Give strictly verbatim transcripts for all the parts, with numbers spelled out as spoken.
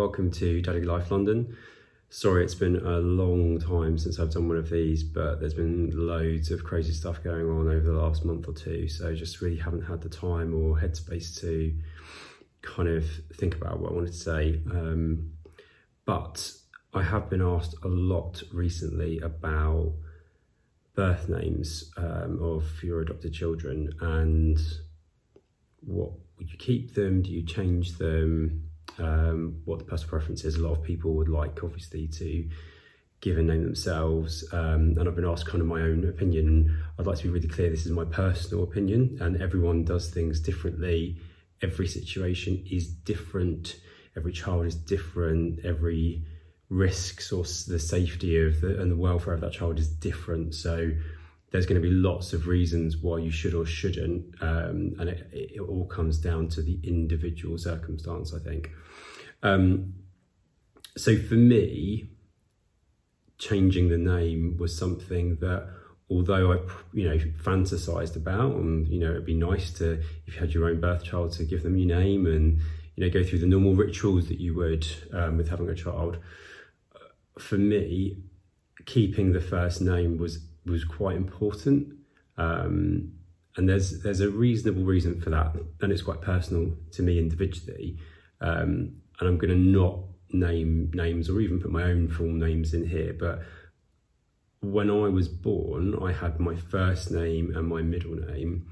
welcome to Daddy Life London. Sorry it's been a long time since I've done one of these, but there's been loads of crazy stuff going on over the last month or two, so just really haven't had the time or headspace to kind of think about what I wanted to say. Um, but I have been asked a lot recently about birth names um, of your adopted children and what would you keep them, do you change them, um, what the personal preference is. A lot of people would like obviously to give a name themselves, um, and I've been asked kind of my own opinion. I'd like to be really clear, this is my personal opinion and everyone does things differently, every situation is different, every child is different, every risks or the safety of the, and the welfare of that child is different, so there's going to be lots of reasons why you should or shouldn't, um, and it, it all comes down to the individual circumstance, I think. Um, so for me, changing the name was something that, although I, you know, fantasized about, and you know, it'd be nice to, if you had your own birth child, to give them your name and you know go through the normal rituals that you would um, with having a child. For me, keeping the first name was was quite important, um, and there's there's a reasonable reason for that, and it's quite personal to me individually, um, and I'm going to not name names or even put my own full names in here, but when I was born I had my first name and my middle name,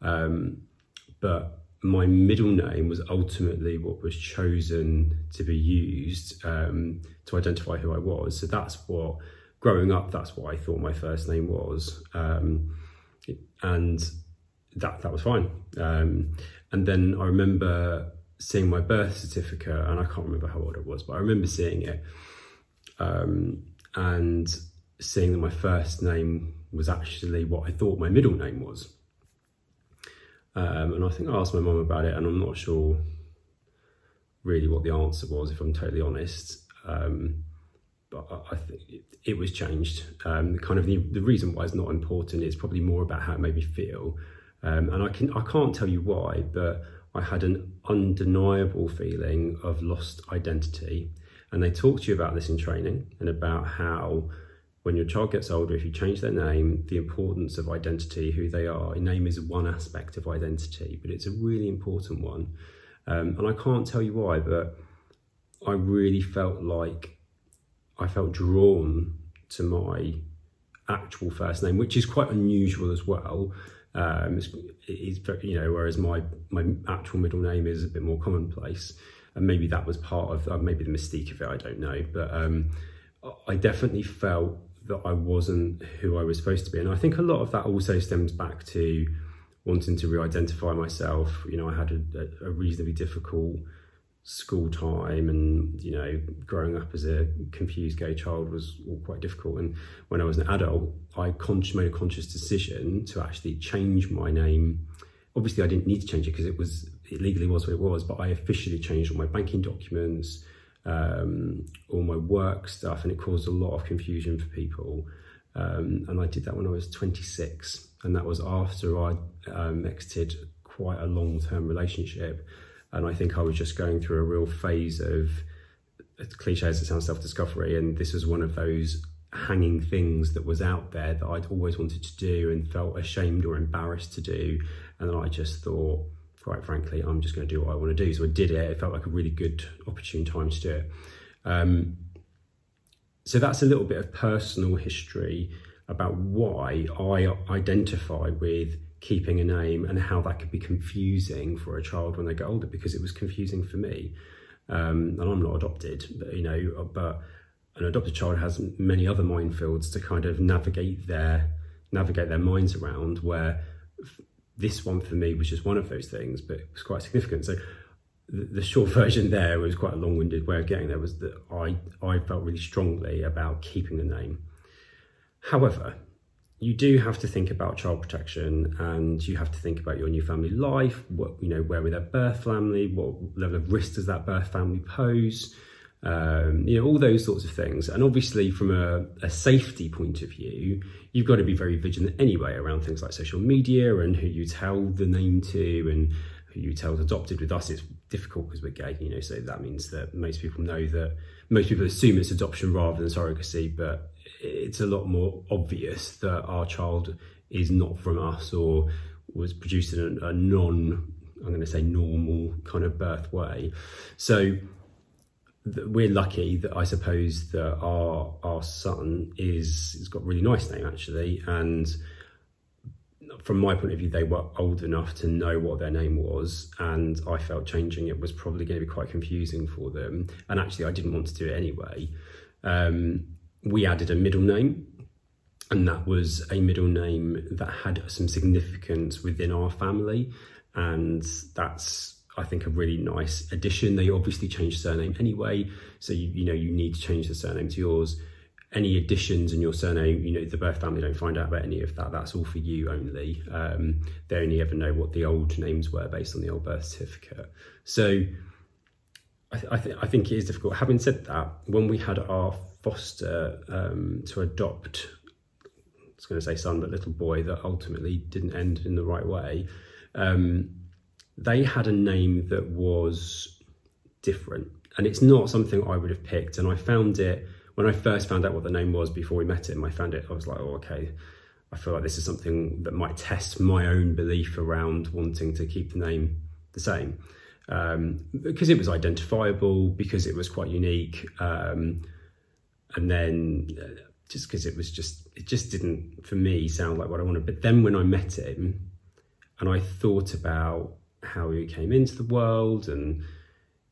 um, but my middle name was ultimately what was chosen to be used um, to identify who I was, so that's what growing up, that's what I thought my first name was, um, and that that was fine. Um, and then I remember seeing my birth certificate, and I can't remember how old it was, but I remember seeing it, um, and seeing that my first name was actually what I thought my middle name was. Um, and I think I asked my mum about it, and I'm not sure really what the answer was, if I'm totally honest. Um, But I think it was changed. Um, kind of the, the reason why it's not important is probably more about how it made me feel. Um, and I can I can't tell you why, but I had an undeniable feeling of lost identity. And they talk to you about this in training, and about how when your child gets older, if you change their name, the importance of identity, who they are. A name is one aspect of identity, but it's a really important one. Um, and I can't tell you why, but I really felt like I felt drawn to my actual first name, which is quite unusual as well. Um, it's, it's, you know, whereas my, my actual middle name is a bit more commonplace, and maybe that was part of uh, maybe the mystique of it, I don't know. But um, I definitely felt that I wasn't who I was supposed to be. And I think a lot of that also stems back to wanting to re-identify myself. You know, I had a, a reasonably difficult school time, and you know growing up as a confused gay child was all quite difficult, and when I was an adult I con- made a conscious decision to actually change my name. Obviously I didn't need to change it because it was it legally was what it was, but I officially changed all my banking documents, um, all my work stuff, and it caused a lot of confusion for people, um, and I did that when I was twenty-six, and that was after I um, exited quite a long-term relationship. And I think I was just going through a real phase of, it's cliche as it sounds, self-discovery. And this was one of those hanging things that was out there that I'd always wanted to do and felt ashamed or embarrassed to do. And then I just thought, quite frankly, I'm just going to do what I want to do. So I did it. It felt like a really good, opportune time to do it. Um, so that's a little bit of personal history about why I identify with keeping a name and how that could be confusing for a child when they get older, because it was confusing for me, um, and I'm not adopted, but you know but an adopted child has many other minefields to kind of navigate their navigate their minds around, where this one for me was just one of those things, but it was quite significant. So the, the short version there was quite a long-winded way of getting there, was that I, I felt really strongly about keeping the name. However, you do have to think about child protection, and you have to think about your new family life. What, you know, where with their birth family, what level of risk does that birth family pose? Um, you know, all those sorts of things. And obviously from a, a safety point of view, you've got to be very vigilant anyway around things like social media and who you tell the name to and who you tell adopted. With us, it's difficult because we're gay, you know, so that means that most people know that, most people assume it's adoption rather than surrogacy, but it's a lot more obvious that our child is not from us or was produced in a, a non, I'm going to say normal kind of birth way. So th- we're lucky that I suppose that our our son is, he's got a really nice name actually, and from my point of view, they were old enough to know what their name was, and I felt changing it was probably going to be quite confusing for them. And actually, I didn't want to do it anyway. Um, we added a middle name, and that was a middle name that had some significance within our family, and that's, I think, a really nice addition. They obviously changed surname anyway, so you, you know you need to change the surname to yours. Any additions in your surname, you know, the birth family don't find out about any of that. That's all for you only. Um, they only ever know what the old names were based on the old birth certificate. So I, th- I, th- I think it is difficult. Having said that, when we had our foster um, to adopt, I was going to say son, but little boy that ultimately didn't end in the right way, um, they had a name that was different. And it's not something I would have picked. And I found it, when I first found out what the name was before we met him, I found it, I was like, oh, okay, I feel like this is something that might test my own belief around wanting to keep the name the same. Um, because it was identifiable, because it was quite unique. Um, and then uh, just because it was just, it just didn't, for me, sound like what I wanted. But then when I met him and I thought about how he came into the world, and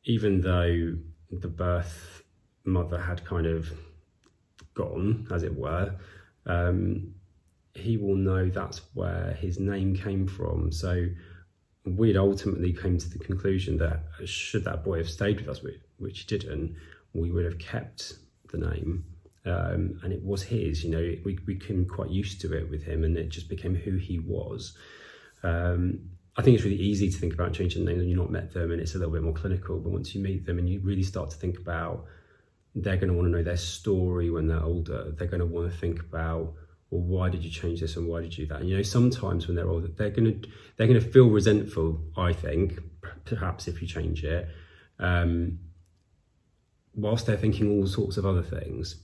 even though the birth mother had kind of gone, as it were, um, he will know that's where his name came from. So we'd ultimately came to the conclusion that should that boy have stayed with us, which he didn't, we would have kept the name, um, and it was his, you know, we, we became quite used to it with him, and it just became who he was. Um, I think it's really easy to think about changing names when you've not met them, and it's a little bit more clinical, but once you meet them and you really start to think about, they're going to want to know their story when they're older. They're going to want to think about, well, why did you change this and why did you do that? And, you know, sometimes when they're older, they're going to they're going to feel resentful, I think, perhaps if you change it, um, whilst they're thinking all sorts of other things.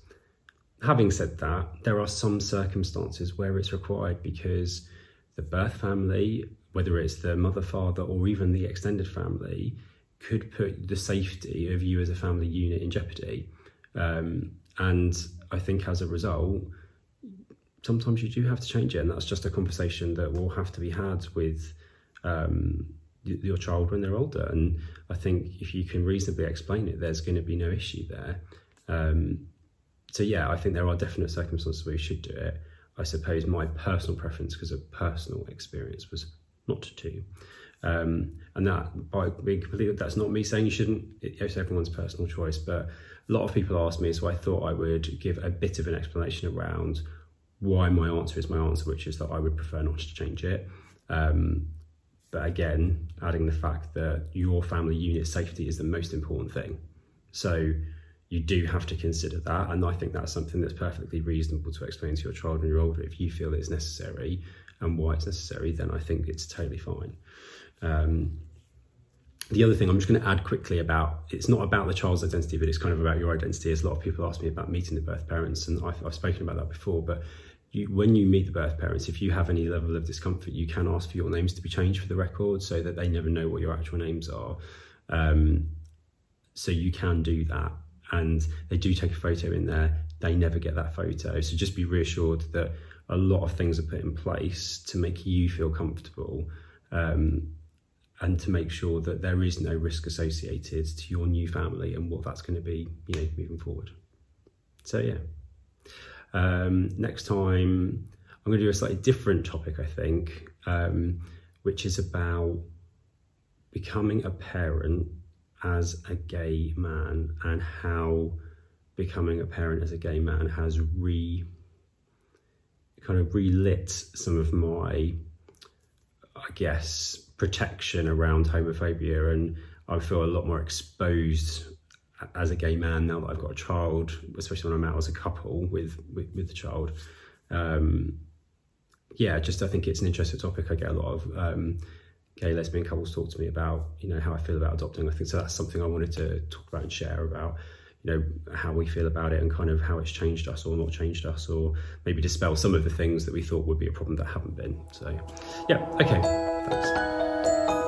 Having said that, there are some circumstances where it's required because the birth family, whether it's the mother, father, or even the extended family, could put the safety of you as a family unit in jeopardy. Um, and I think as a result, sometimes you do have to change it, and that's just a conversation that will have to be had with um, your child when they're older. And I think if you can reasonably explain it, there's going to be no issue there. Um, so yeah, I think there are definite circumstances where you should do it. I suppose my personal preference, because of personal experience, was not to. Um, and that, by being completely, that's not me saying you shouldn't, it's everyone's personal choice, but a lot of people ask me, so I thought I would give a bit of an explanation around why my answer is my answer, which is that I would prefer not to change it. Um, but again, adding the fact that your family unit safety is the most important thing. So you do have to consider that, and I think that's something that's perfectly reasonable to explain to your child when you're older if you feel it's necessary and why it's necessary, then I think it's totally fine. Um, the other thing I'm just going to add quickly about, it's not about the child's identity, but it's kind of about your identity, as a lot of people ask me about meeting the birth parents, and I've, I've spoken about that before, but you, when you meet the birth parents, if you have any level of discomfort, you can ask for your names to be changed for the record so that they never know what your actual names are. Um, so you can do that, and they do take a photo in there, they never get that photo, so just be reassured that a lot of things are put in place to make you feel comfortable, um, and to make sure that there is no risk associated to your new family and what that's going to be, you know, moving forward. So yeah, um, next time I'm going to do a slightly different topic, I think, um, which is about becoming a parent as a gay man, and how becoming a parent as a gay man has re kind of relit some of my, I guess, protection around homophobia, and I feel a lot more exposed as a gay man now that I've got a child, especially when I'm out as a couple with with, with the child. Um, yeah, just I think it's an interesting topic. I get a lot of um, okay, lesbian couples talk to me about, you know, how I feel about adopting. I think so that's something I wanted to talk about and share about, you know, how we feel about it and kind of how it's changed us or not changed us, or maybe dispel some of the things that we thought would be a problem that haven't been. So yeah, okay, thanks.